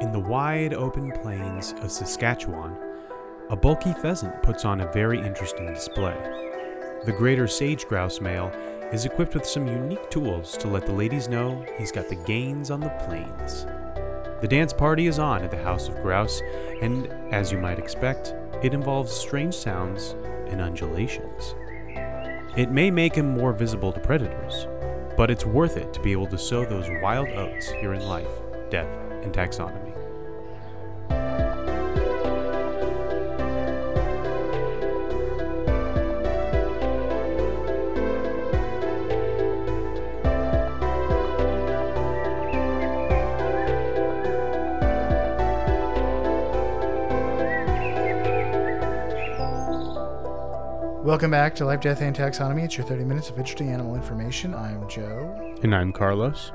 In the wide open plains of Saskatchewan, a bulky pheasant puts on a very interesting display. The greater sage grouse male is equipped with some unique tools to let the ladies know he's got the gains on the plains. The dance party is on at the House of Grouse, and as you might expect, it involves strange sounds and undulations. It may make him more visible to predators, but it's worth it to be able to sow those wild oats here in life, death, and taxonomy. Welcome back to Life, Death, and Taxonomy. It's your 30 minutes of interesting animal information. I'm Joe. And I'm Carlos.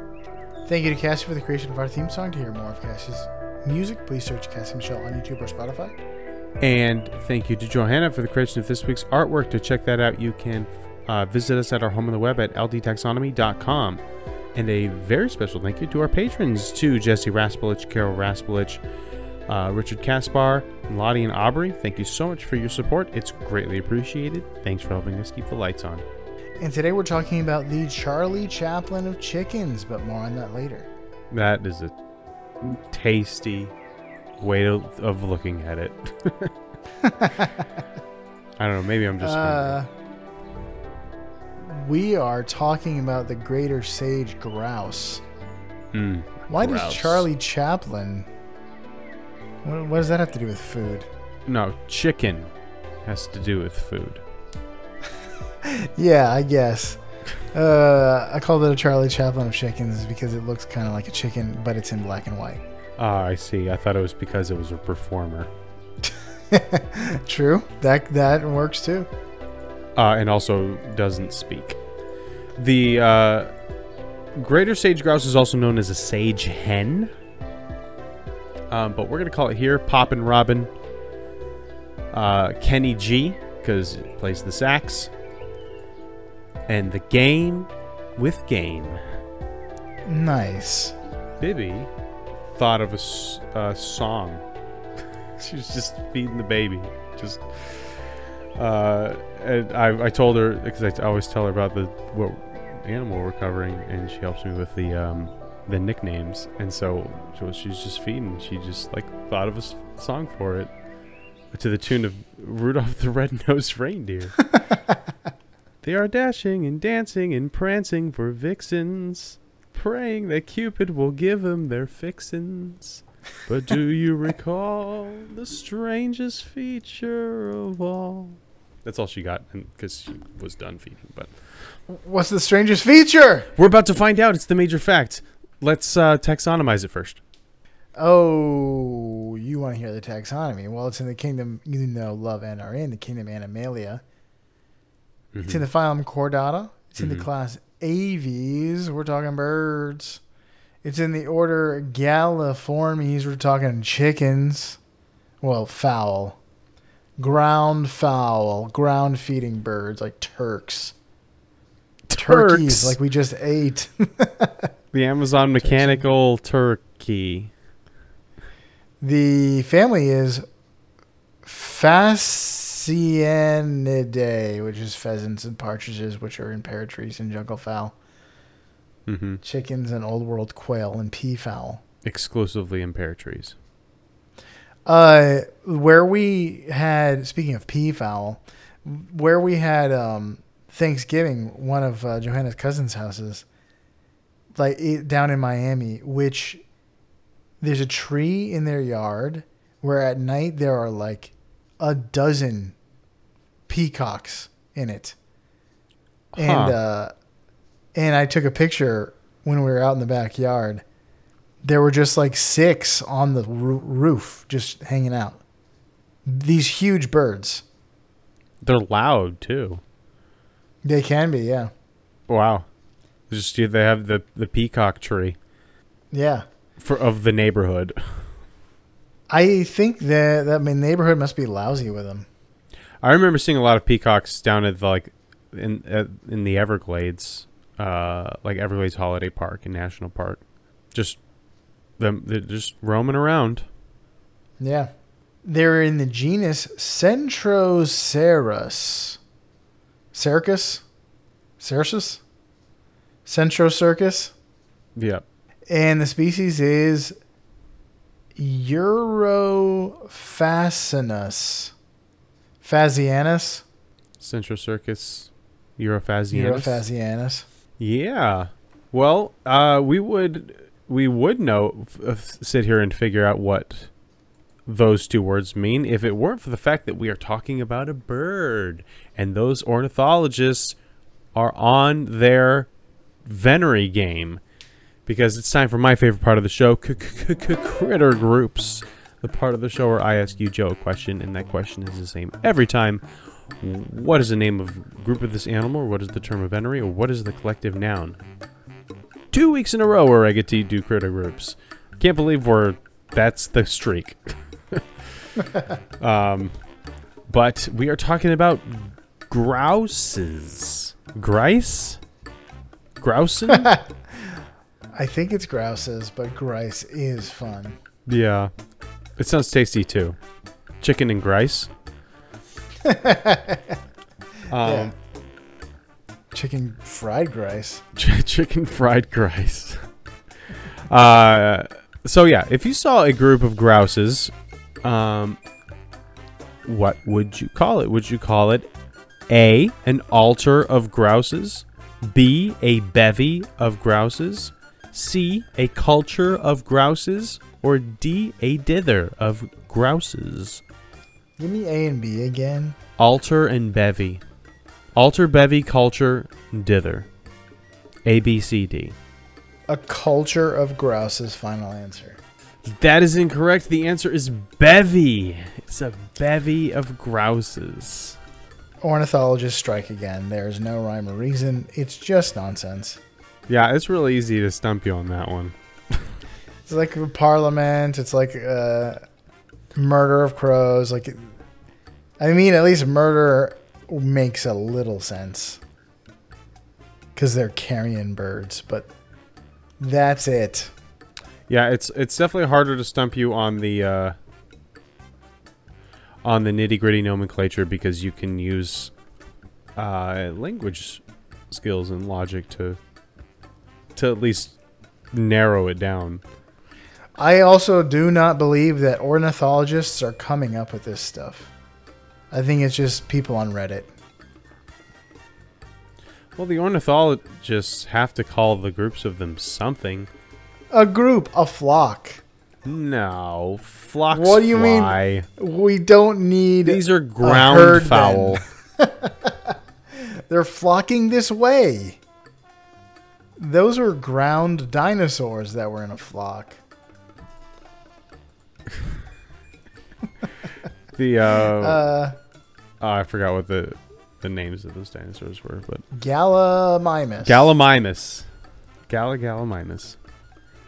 Thank you to Cassie for the creation of our theme song. To hear more of Cassie's music, please search Cassie Michelle on YouTube or Spotify. And thank you to Johanna for the creation of this week's artwork. To check that out, you can visit us at our home on the web at ldtaxonomy.com. And a very special thank you to our patrons, to Jesse Raspilich, Carol Raspilich, Richard Caspar, Lottie and Aubrey. Thank you so much for your support. It's greatly appreciated. Thanks for helping us keep the lights on. And today we're talking about the Charlie Chaplin of chickens, but more on that later. That is a tasty way of looking at it. I don't know. Maybe I'm just... we are talking about the greater sage grouse. Why grouse. Does Charlie Chaplin... What does that have to do with food? No, chicken has to do with food. Yeah, I guess. I called it a Charlie Chaplin of chickens because it looks kind of like a chicken, but it's in black and white. Ah, I see. I thought it was because it was a performer. True. That works too. And also doesn't speak. The greater sage grouse is also known as a sage hen. But we're going to call it here Poppin' Robin Kenny G, because it plays the sax. And the game with game. Nice. Bibby thought of a song. She was just feeding the baby. Just, and I told her, because I always tell her about what animal we're covering, and she helps me with the nicknames, and so she's just feeding. She just thought of a song for it, to the tune of Rudolph the Red-Nosed Reindeer. They are dashing and dancing and prancing for vixens, praying that Cupid will give them their fixins. But do you recall the strangest feature of all? That's all she got, because she was done feeding. But what's the strangest feature? We're about to find out. It's the major fact. Let's taxonomize it first. Oh, you want to hear the taxonomy? Well, it's in the kingdom, you know, love and are in the kingdom Animalia. Mm-hmm. It's in the phylum Chordata. It's in the class Aves. We're talking birds. It's in the order Galliformes. We're talking chickens. Well, fowl. Ground fowl. Ground feeding birds like turks. Turkeys like we just ate. The Amazon mechanical turkey. The family is Fascianidae, which is pheasants and partridges, which are in pear trees and jungle fowl. Mm-hmm. Chickens and old world quail and peafowl. Exclusively in pear trees. Where we had, speaking of peafowl, where we had Thanksgiving, one of Johanna's cousins' houses, down in Miami, which there's a tree in their yard where at night there are a dozen peacocks in it. Huh. And I took a picture when we were out in the backyard. There were just six on the roof just hanging out. These huge birds. They're loud too. They can be, yeah. Wow. Just they have the peacock tree. Yeah. Of the neighborhood. I think that my neighborhood must be lousy with them. I remember seeing a lot of peacocks down at in the Everglades, Everglades Holiday Park and National Park. Just They're just roaming around. Yeah. They're in the genus Centrocercus. Centrocercus. Yeah. And the species is Urophasianus. Centrocercus. Urophasianus. Yeah. Well, we would know, sit here and figure out what those two words mean if it weren't for the fact that we are talking about a bird, and those ornithologists are on their venery game, because it's time for my favorite part of the show, critter groups, the part of the show where I ask you, Joe, a question, and that question is the same every time. What is the name of group of this animal, or what is the term of venery, or what is the collective noun? 2 weeks in a row where I get to do critter groups. Can't believe that's the streak. But we are talking about grouses. Grice? Grousen? I think it's grouses, but grice is fun. Yeah. It sounds tasty, too. Chicken and grice. Yeah. Chicken fried grice. Chicken fried grice. So, yeah, if you saw a group of grouses, what would you call it? Would you call it A, an altar of grouses, B, a bevy of grouses, C, a culture of grouses, or D, a dither of grouses? Give me A and B again. Altar and bevy. Altar, bevy, culture, dither. A, B, C, D. A culture of grouses, final answer. That is incorrect. The answer is bevy. It's a bevy of grouses. Ornithologists strike again. There's no rhyme or reason. It's just nonsense. Yeah, it's really easy to stump you on that one. It's like Parliament. It's like murder of crows. Like, I mean, at least murder makes a little sense because they're carrion birds, but that's it. Yeah, it's definitely harder to stump you on the nitty-gritty nomenclature because you can use language skills and logic to at least narrow it down. I also do not believe that ornithologists are coming up with this stuff. I think it's just people on Reddit. Well, the ornithologists have to call the groups of them something. A group, a flock. No, flocks. What do you mean? We don't need. These are ground fowl. They're flocking this way. Those are ground dinosaurs that were in a flock. I forgot what the names of those dinosaurs were, but Gallimimus. Gallimimus.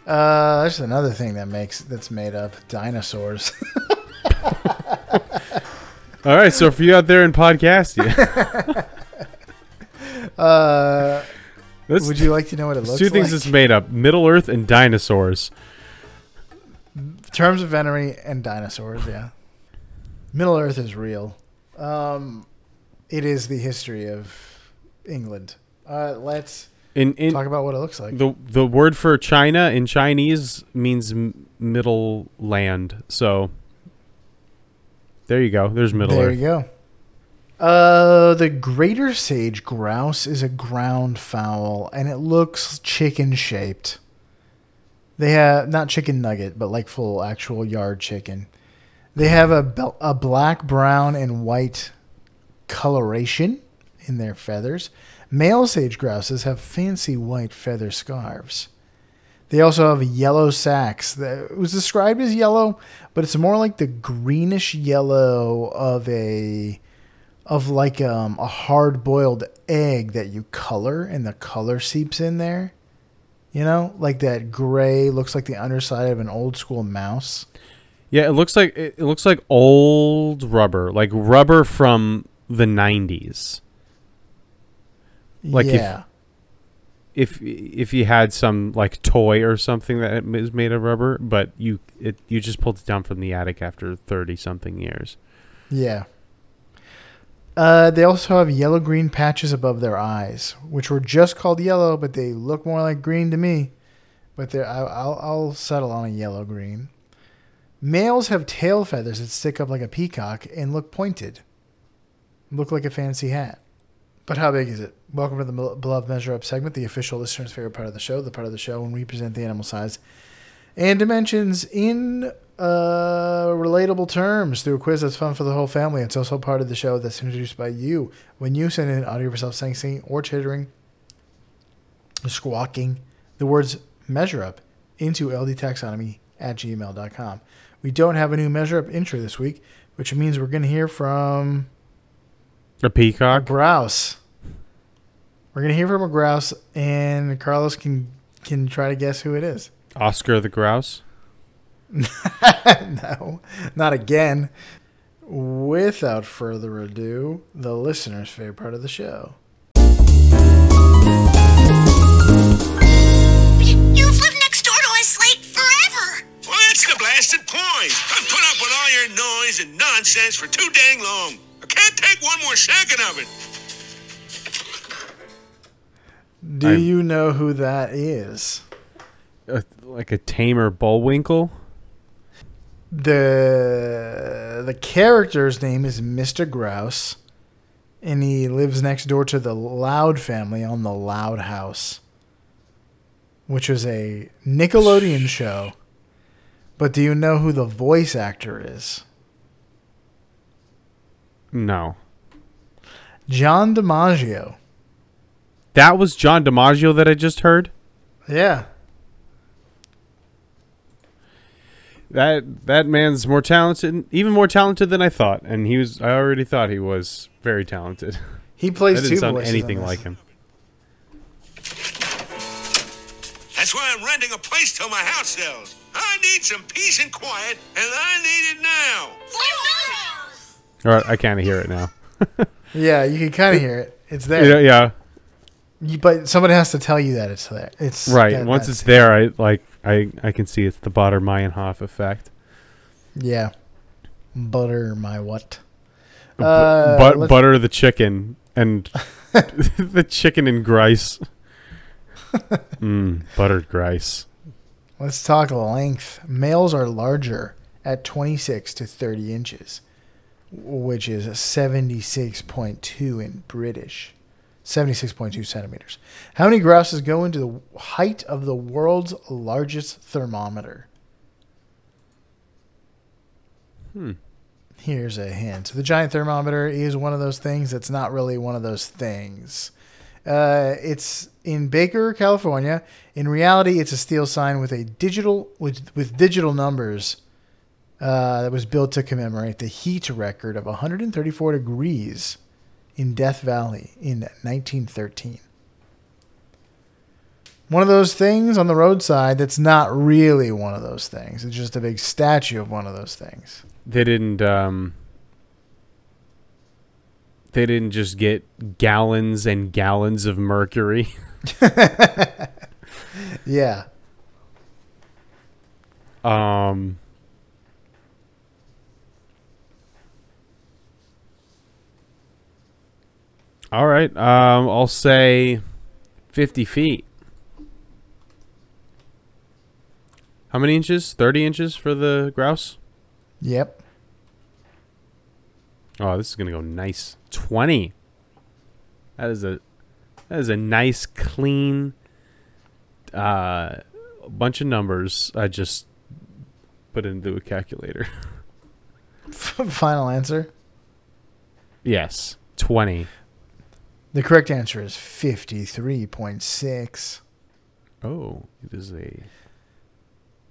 That's another thing that's made up. Dinosaurs. All right, so for you out there in podcastia, would you like to know what it looks like? Two things that's made up: Middle Earth and dinosaurs. Terms of venery and dinosaurs. Yeah, Middle Earth is real. It is the history of England. Let's talk about what it looks like. The word for China in Chinese means middle land. So there you go. There's Middle Earth. There you go. The Greater Sage Grouse is a ground fowl, and it looks chicken-shaped. They have, not chicken nugget, but like full actual yard chicken. They have a black, brown, and white coloration in their feathers. Male sage grouses have fancy white feather scarves. They also have yellow sacks. It was described as yellow, but it's more like the greenish yellow of a hard-boiled egg that you color, and the color seeps in there. You know, like that gray looks like the underside of an old-school mouse. Yeah, it looks like old rubber, like rubber from the 90s. Like yeah. If, if you had some like toy or something that is made of rubber, but you just pulled it down from the attic after 30 something years. Yeah. They also have yellow green patches above their eyes, which were just called yellow, but they look more like green to me. But I'll settle on a yellow green. Males have tail feathers that stick up like a peacock and look pointed. Look like a fancy hat. But how big is it? Welcome to the Beloved Measure Up segment, the official listener's favorite part of the show, the part of the show when we present the animal size and dimensions in relatable terms through a quiz that's fun for the whole family. It's also part of the show that's introduced by you when you send in audio of yourself singing or chittering, squawking the words measure up into ldtaxonomy@gmail.com. We don't have a new measure up intro this week, which means we're going to hear from a peacock, a grouse. We're going to hear from a grouse, and Carlos can try to guess who it is. Oscar the grouse. No, not again. Without further ado, the listener's favorite part of the show. You've lived next door to us like forever. Well, that's the blasted point. I've put up with all your noise and nonsense for too dang long. I can't take one more second of it. Do you know who that is? Like a tamer Bullwinkle? The character's name is Mr. Grouse, and he lives next door to the Loud family on the Loud House, which was a Nickelodeon show. But do you know who the voice actor is? No. John DiMaggio. That was John DiMaggio that I just heard? Yeah. That man's more talented, even more talented than I thought, and I already thought he was very talented. He plays two voices. That didn't sound anything like him. That's why I'm renting a place till my house sells. I need some peace and quiet, and I need it now. All right, I kind of hear it now. Yeah, you can kind of hear it. It's there. Yeah. But somebody has to tell you that it's there. It's right. Once it's there, I can see it's the Butter Mayenhoff effect. Yeah. Butter my what? Butter the chicken and the chicken and grice. Buttered grice. Let's talk length. Males are larger at 26 to 30 inches, which is 76.2 in British. 76.2 centimeters. How many grouses go into the height of the world's largest thermometer? Here's a hint. The giant thermometer is one of those things that's not really one of those things. It's in Baker, California. In reality, it's a steel sign with a digital with digital numbers that was built to commemorate the heat record of 134 degrees. In Death Valley in 1913. One of those things on the roadside that's not really one of those things. It's just a big statue of one of those things. They didn't just get gallons and gallons of mercury. Yeah. All right, I'll say 50 feet. How many inches? 30 inches for the grouse? Yep. Oh, this is going to go nice. 20. That is a nice, clean bunch of numbers I just put into a calculator. Final answer? Yes, 20. The correct answer is 53.6. Oh, it is a...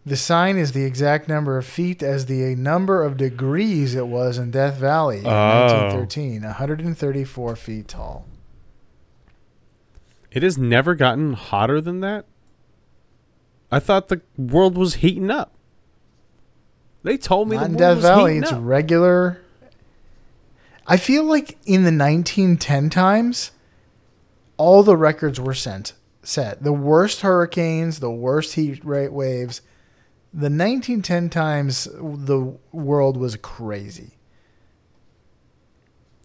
The sign is the exact number of feet as the number of degrees it was in Death Valley in 1913, 134 feet tall. It has never gotten hotter than that? I thought the world was heating up. They told me the world was heating up. Not in Death Valley, it's regular... I feel like in the 1910 times, all the records were set. The worst hurricanes, the worst heat rate waves. The 1910 times the world was crazy.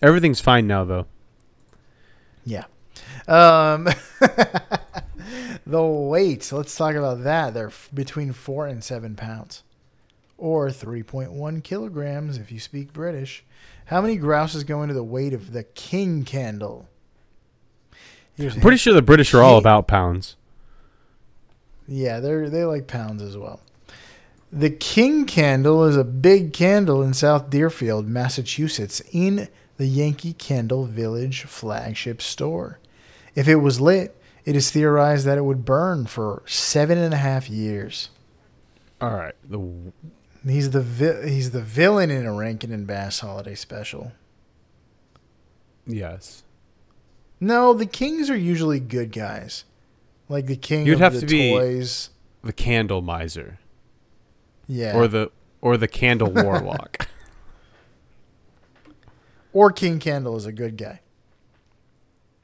Everything's fine now, though. Yeah. The weights. Let's talk about that. They're between 4 and 7 pounds. Or 3.1 kilograms if you speak British. How many grouses go into the weight of the king candle? I'm pretty sure the British are all about pounds. Yeah, they like pounds as well. The king candle is a big candle in South Deerfield, Massachusetts, in the Yankee Candle Village flagship store. If it was lit, it is theorized that it would burn for 7.5 years. All right. He's the villain in a Rankin and Bass holiday special. Yes. No, the kings are usually good guys. Like the king You'd of have the to toys. Be the candle miser. Yeah. Or the candle warlock. Or King Candle is a good guy.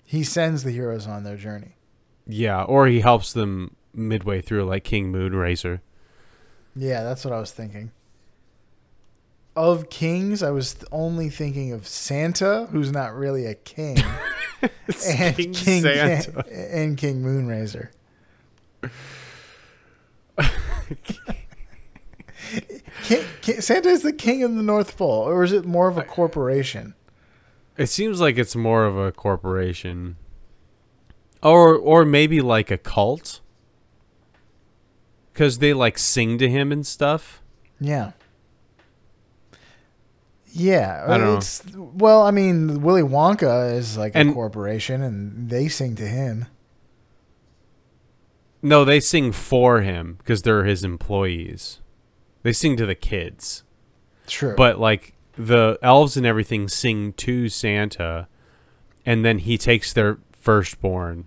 He sends the heroes on their journey. Yeah, or he helps them midway through, like King Moonracer. Yeah, that's what I was thinking. Of kings, I was only thinking of Santa, who's not really a king. And King Santa. And King Moonraiser. Santa is the king of the North Pole, or is it more of a corporation? It seems like it's more of a corporation. Or maybe like a cult. Because they like sing to him and stuff. Yeah. Yeah. I don't know. Well, I mean, Willy Wonka is like a corporation and they sing to him. No, they sing for him because they're his employees. They sing to the kids. True. But like the elves and everything sing to Santa and then he takes their firstborn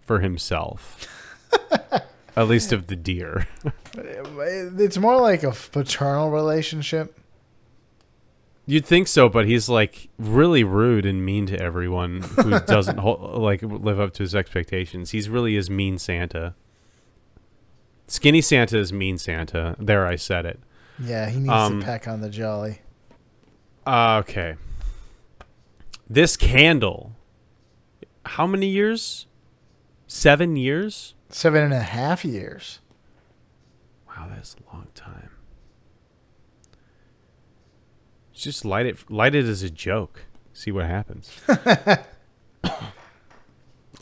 for himself. At least of the deer. It's more like a paternal relationship. You'd think so, but he's like really rude and mean to everyone who doesn't live up to his expectations. He's really is mean Santa. Skinny Santa is mean Santa. There, I said it. Yeah, he needs to peck on the jolly. Okay. This candle. How many years? 7 years? 7.5 years. Wow, that's a long time. Just light it as a joke. See what happens.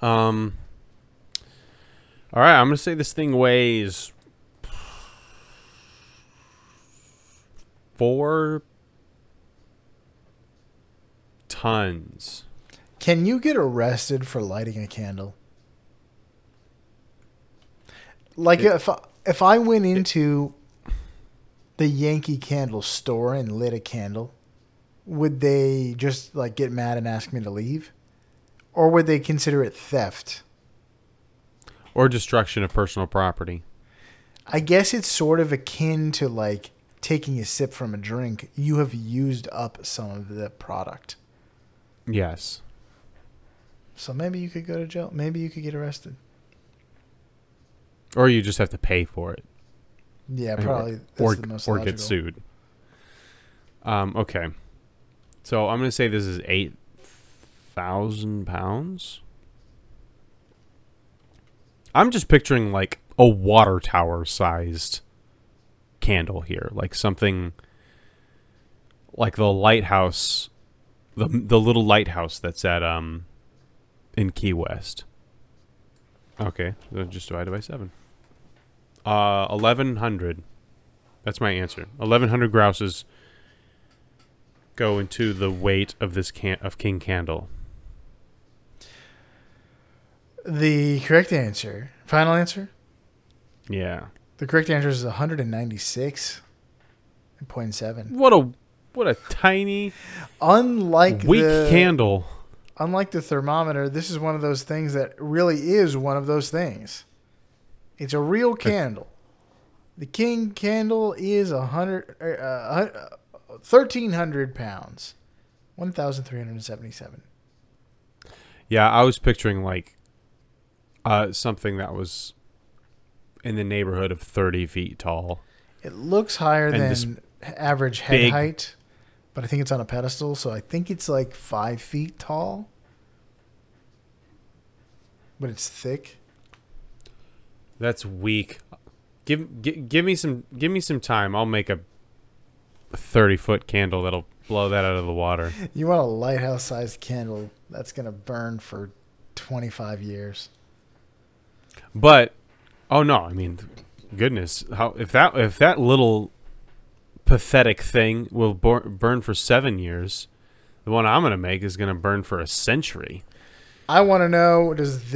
All right, I'm going to say this thing weighs 4 tons. Can you get arrested for lighting a candle? Like if I went into the Yankee Candle store and lit a candle, would they just like get mad and ask me to leave? Or would they consider it theft? Or destruction of personal property. I guess it's sort of akin to like taking a sip from a drink. You have used up some of the product. Yes. So maybe you could go to jail. Maybe you could get arrested. Or you just have to pay for it. Yeah, probably. That's the most logical. Or get sued. Okay. So I'm going to say this is 8,000 pounds. I'm just picturing like a water tower sized candle here. Like something like the lighthouse, the little lighthouse that's at in Key West. Okay, just divided by 7. 1,100. That's my answer. 1,100 grouses go into the weight of this of King Candle. The correct answer. Final answer? Yeah. The correct answer is 196.7. What a tiny, weak candle. Unlike the thermometer, this is one of those things that really is one of those things. It's a real candle. The King Candle is 1,300 pounds. 1,377. Yeah, I was picturing like something that was in the neighborhood of 30 feet tall. It looks higher than average head height, but I think it's on a pedestal, so I think it's like 5 feet tall. But it's thick. That's weak. Give me some time. I'll make a 30-foot candle that'll blow that out of the water. You want a lighthouse-sized candle that's going to burn for 25 years. But oh no, I mean, goodness, how if that little pathetic thing will burn for 7 years, the one I'm going to make is going to burn for a century. I want to know, does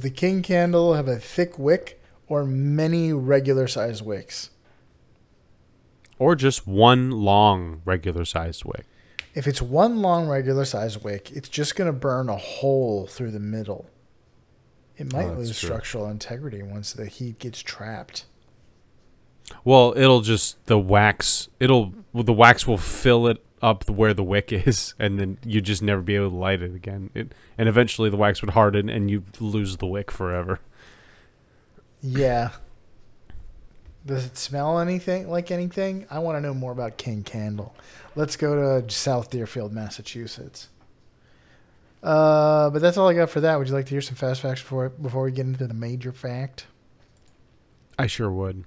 the king candle have a thick wick or many regular-sized wicks? Or just one long regular-sized wick. If it's one long regular-sized wick, it's just going to burn a hole through the middle. It might lose structural integrity once the heat gets trapped. Well, the wax will fill it up where the wick is, and then you just never be able to light it again. And eventually the wax would harden, and you lose the wick forever. Yeah. Does it smell anything like anything? I want to know more about King Candle. Let's go to South Deerfield, Massachusetts. But that's all I got for that. Would you like to hear some fast facts before we get into the major fact? I sure would.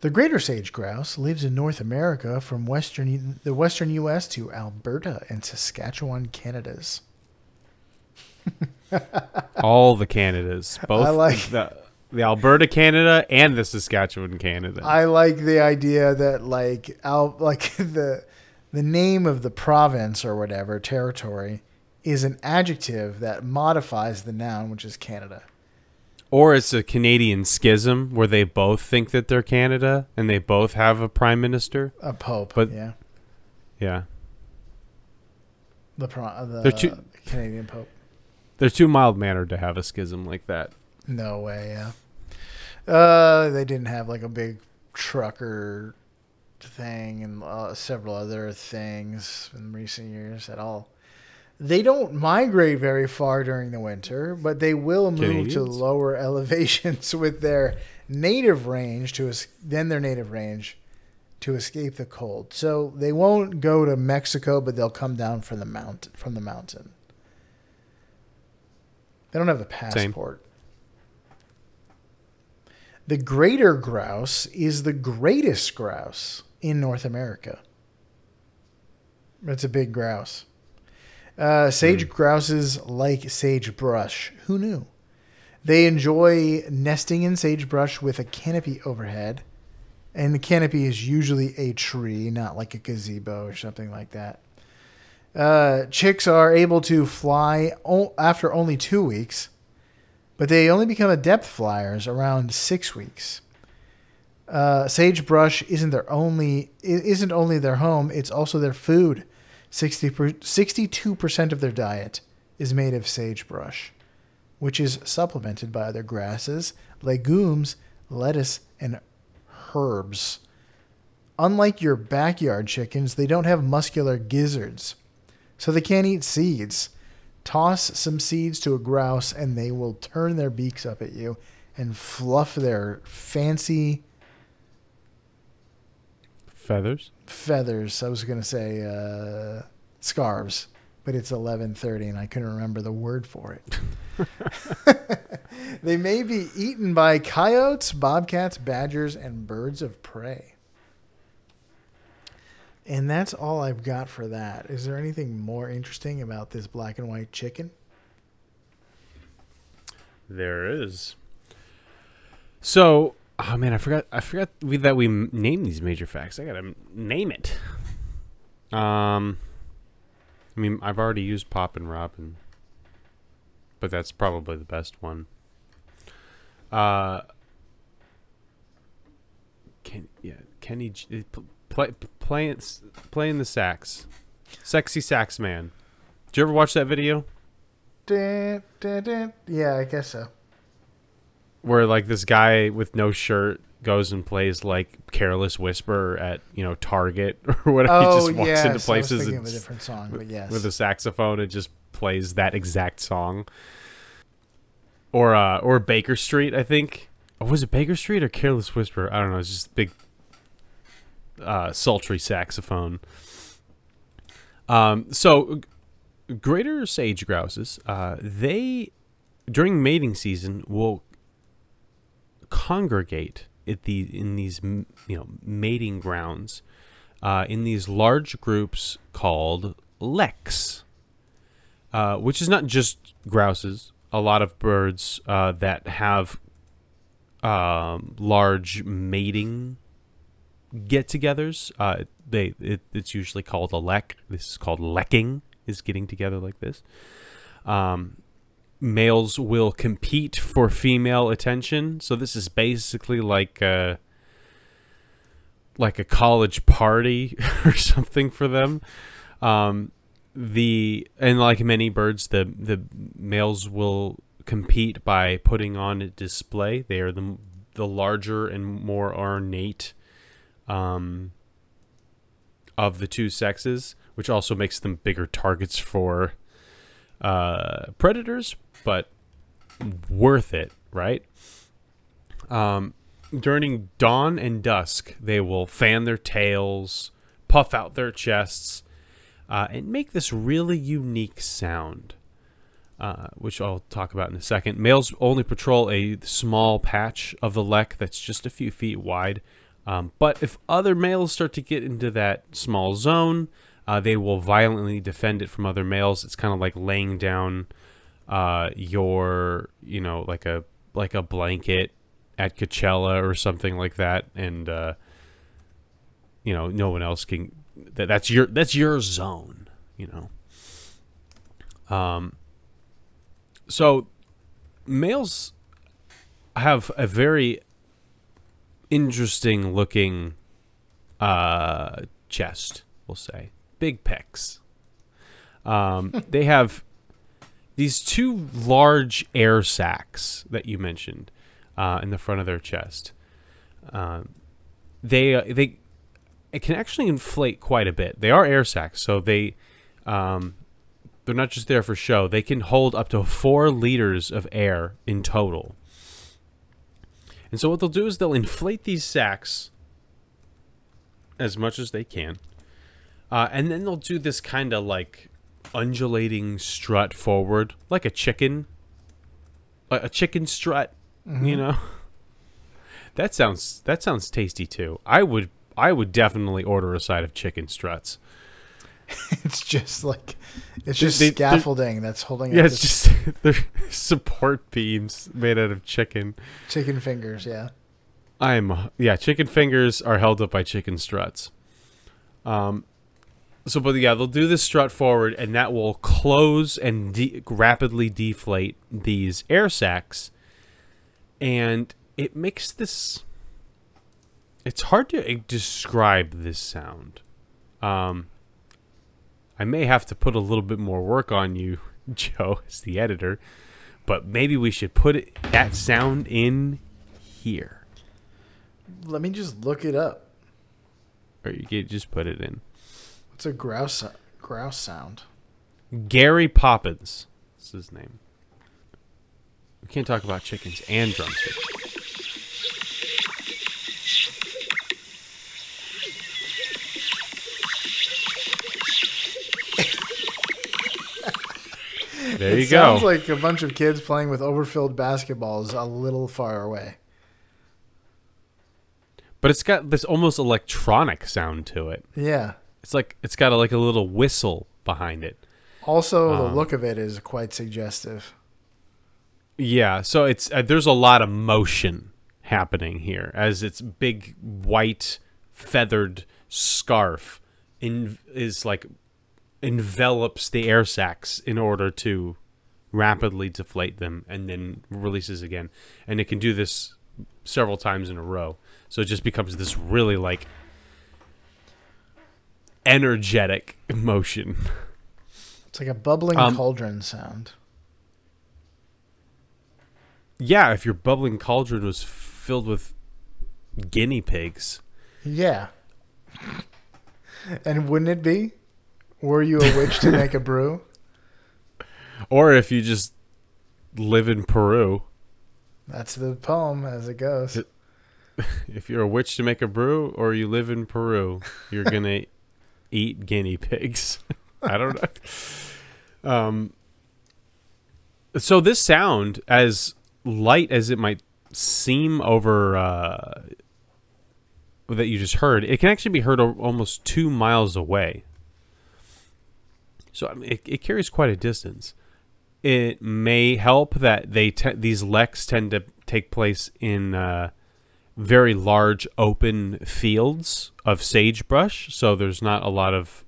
The Greater Sage Grouse lives in North America from the western U.S. to Alberta and Saskatchewan, Canadas. All the Canadas. Both I like the Alberta, Canada, and the Saskatchewan, Canada. I like the idea that the name of the province or whatever territory is an adjective that modifies the noun, which is Canada. Or it's a Canadian schism where they both think that they're Canada and they both have a prime minister. A pope, but, yeah. Yeah. The Canadian pope. They're too mild-mannered to have a schism like that. No way, yeah. They didn't have like a big trucker thing and several other things in recent years at all. They don't migrate very far during the winter, but they will move to lower elevations with their native range to escape the cold. So they won't go to Mexico, but they'll come down from the mountain. They don't have a passport. Same. The greater grouse is the greatest grouse in North America. It's a big grouse. Sage grouses like sagebrush. Who knew? They enjoy nesting in sagebrush with a canopy overhead. And the canopy is usually a tree, not like a gazebo or something like that. Chicks are able to fly after only 2 weeks. But they only become adept flyers around 6 weeks. Sagebrush isn't only their home, it's also their food. 62% of their diet is made of sagebrush, which is supplemented by other grasses, legumes, lettuce, and herbs. Unlike your backyard chickens, they don't have muscular gizzards, so they can't eat seeds. Toss some seeds to a grouse and they will turn their beaks up at you and fluff their fancy feathers. I was going to say scarves, but it's 11:30 and I couldn't remember the word for it. They may be eaten by coyotes, bobcats, badgers, and birds of prey. And that's all I've got for that. Is there anything more interesting about this black and white chicken? There is. So, oh man, I forgot that we named these major facts. I gotta name it. I mean, I've already used Pop and Robin, but that's probably the best one. Kenny. Playing the sax. Sexy sax man. Did you ever watch that video? Dun, dun, dun. Yeah, I guess so. Where like this guy with no shirt goes and plays like Careless Whisper at, Target or whatever. Oh, he just walks into places. I was thinking of a different song, but yes. With a saxophone and just plays that exact song. or Baker Street, I think. Or was it Baker Street or Careless Whisper? I don't know. It's just a big sultry saxophone. So greater sage grouses, they during mating season will congregate at in these mating grounds in these large groups called leks, which is not just grouses. A lot of birds that have large mating get-togethers, it's usually called a lek. This is called lekking, is getting together like this. Males will compete for female attention, so this is basically like a college party or something for them. Like many birds, the males will compete by putting on a display. They are the larger and more ornate of the two sexes, which also makes them bigger targets for predators, but worth it, right? During dawn and dusk, they will fan their tails, puff out their chests, and make this really unique sound, which I'll talk about in a second. Males only patrol a small patch of the lek that's just a few feet wide. But if other males start to get into that small zone, they will violently defend it from other males. It's kind of like laying down like a blanket at Coachella or something like that, and no one else can. That's your zone, So males have a very interesting looking chest, we'll say. Big pecs. They have these two large air sacs that you mentioned in the front of their chest. It can actually inflate quite a bit. They are air sacs, so they're not just there for show. They can hold up to 4 liters of air in total. And so what they'll do is they'll inflate these sacs as much as they can. And then they'll do this kind of like undulating strut forward, like a chicken strut, mm-hmm. That sounds tasty too. I would definitely order a side of chicken struts. It's just scaffolding that's holding. Yeah, it's just they're support beams made out of chicken. Chicken fingers, yeah. Chicken fingers are held up by chicken struts. So they'll do this strut forward, and that will close and rapidly deflate these air sacs, and it makes this. It's hard to describe this sound. I may have to put a little bit more work on you, Joe, as the editor, but maybe we should put that sound in here. Let me just look it up. Or you could just put it in. What's a grouse sound? Gary Poppins is his name. We can't talk about chickens and drumsticks. There you go. Sounds like a bunch of kids playing with overfilled basketballs a little far away. But it's got this almost electronic sound to it. Yeah. It's got a little whistle behind it. Also, the look of it is quite suggestive. Yeah, so it's there's a lot of motion happening here as its big white feathered scarf envelops the air sacs in order to rapidly deflate them, and then releases again. And it can do this several times in a row. So it just becomes this really energetic motion. It's like a bubbling cauldron sound. Yeah, if your bubbling cauldron was filled with guinea pigs. Yeah. And wouldn't it be? Were you a witch to make a brew? Or if you just live in Peru. That's the poem as it goes. If you're a witch to make a brew or you live in Peru, you're going to eat guinea pigs. I don't know. So this sound, as light as it might seem over that you just heard, it can actually be heard almost 2 miles away. So I mean, it carries quite a distance. It may help that these leks tend to take place in very large open fields of sagebrush, so there's not a lot of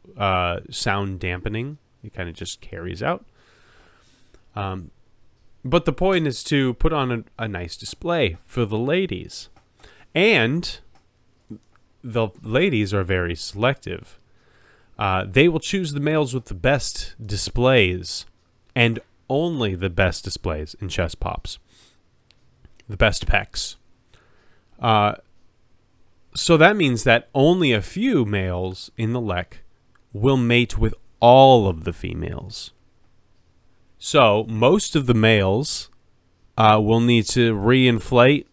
sound dampening. It kind of just carries out. But the point is to put on a nice display for the ladies. And the ladies are very selective. They will choose the males with the best displays and only the best displays in chest pops. The best pecs. So that means that only a few males in the lek will mate with all of the females. So most of the males will need to reinflate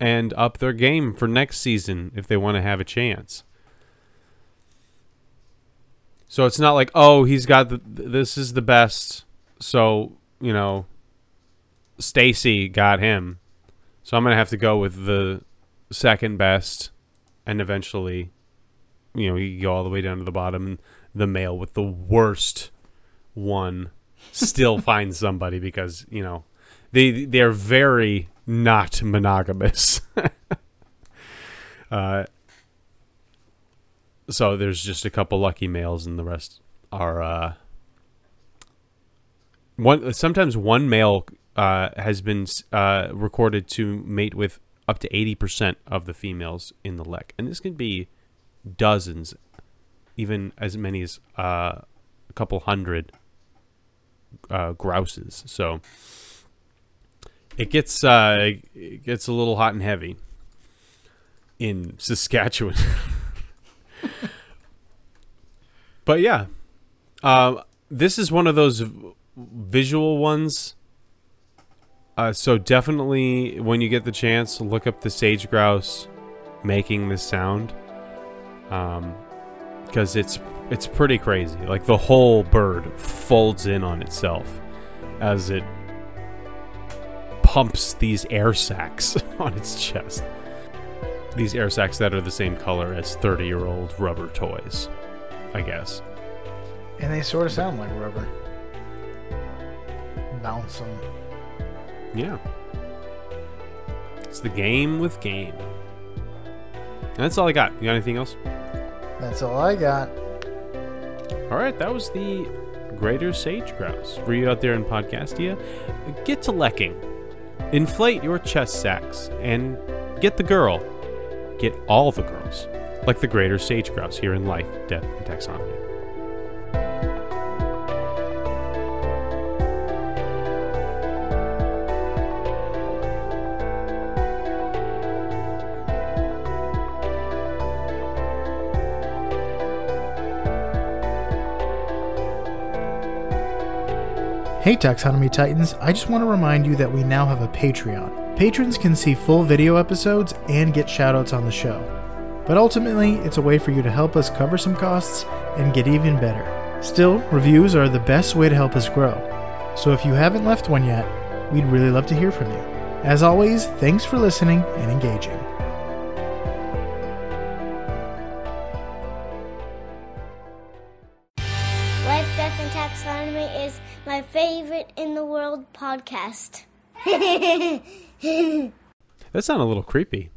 and up their game for next season if they want to have a chance. So it's not like, oh, he's got this is the best, so, you know, Stacy got him, so I'm going to have to go with the second best, and eventually, you know, you go all the way down to the bottom, and the male with the worst one still find somebody because, you know, they're very not monogamous. So there's just a couple lucky males, and the rest are sometimes one male has been recorded to mate with up to 80% of the females in the lek, and this can be dozens, even as many as a couple hundred grouses. So it gets a little hot and heavy in Saskatchewan. But yeah, this is one of those visual ones. So definitely, when you get the chance, look up the sage grouse making this sound, because it's pretty crazy. Like, the whole bird folds in on itself as it pumps these air sacs on its chest. These air sacs that are the same color as 30-year-old rubber toys, I guess. And they sort of sound like rubber. Bounce them. Yeah. It's the game with game. And that's all I got. You got anything else? That's all I got. All right, that was the Greater Sage Grouse. For you out there in Podcastia, get to lekking. Inflate your chest sacks and get the girl. Get all the girls. Like the Greater Sage Grouse here in Life, Death, and Taxonomy. Hey Taxonomy Titans, I just want to remind you that we now have a Patreon. Patrons can see full video episodes and get shoutouts on the show. But ultimately, it's a way for you to help us cover some costs and get even better. Still, reviews are the best way to help us grow. So if you haven't left one yet, we'd really love to hear from you. As always, thanks for listening and engaging. Life, Death, and Taxonomy is my favorite in the world podcast. That sounded a little creepy.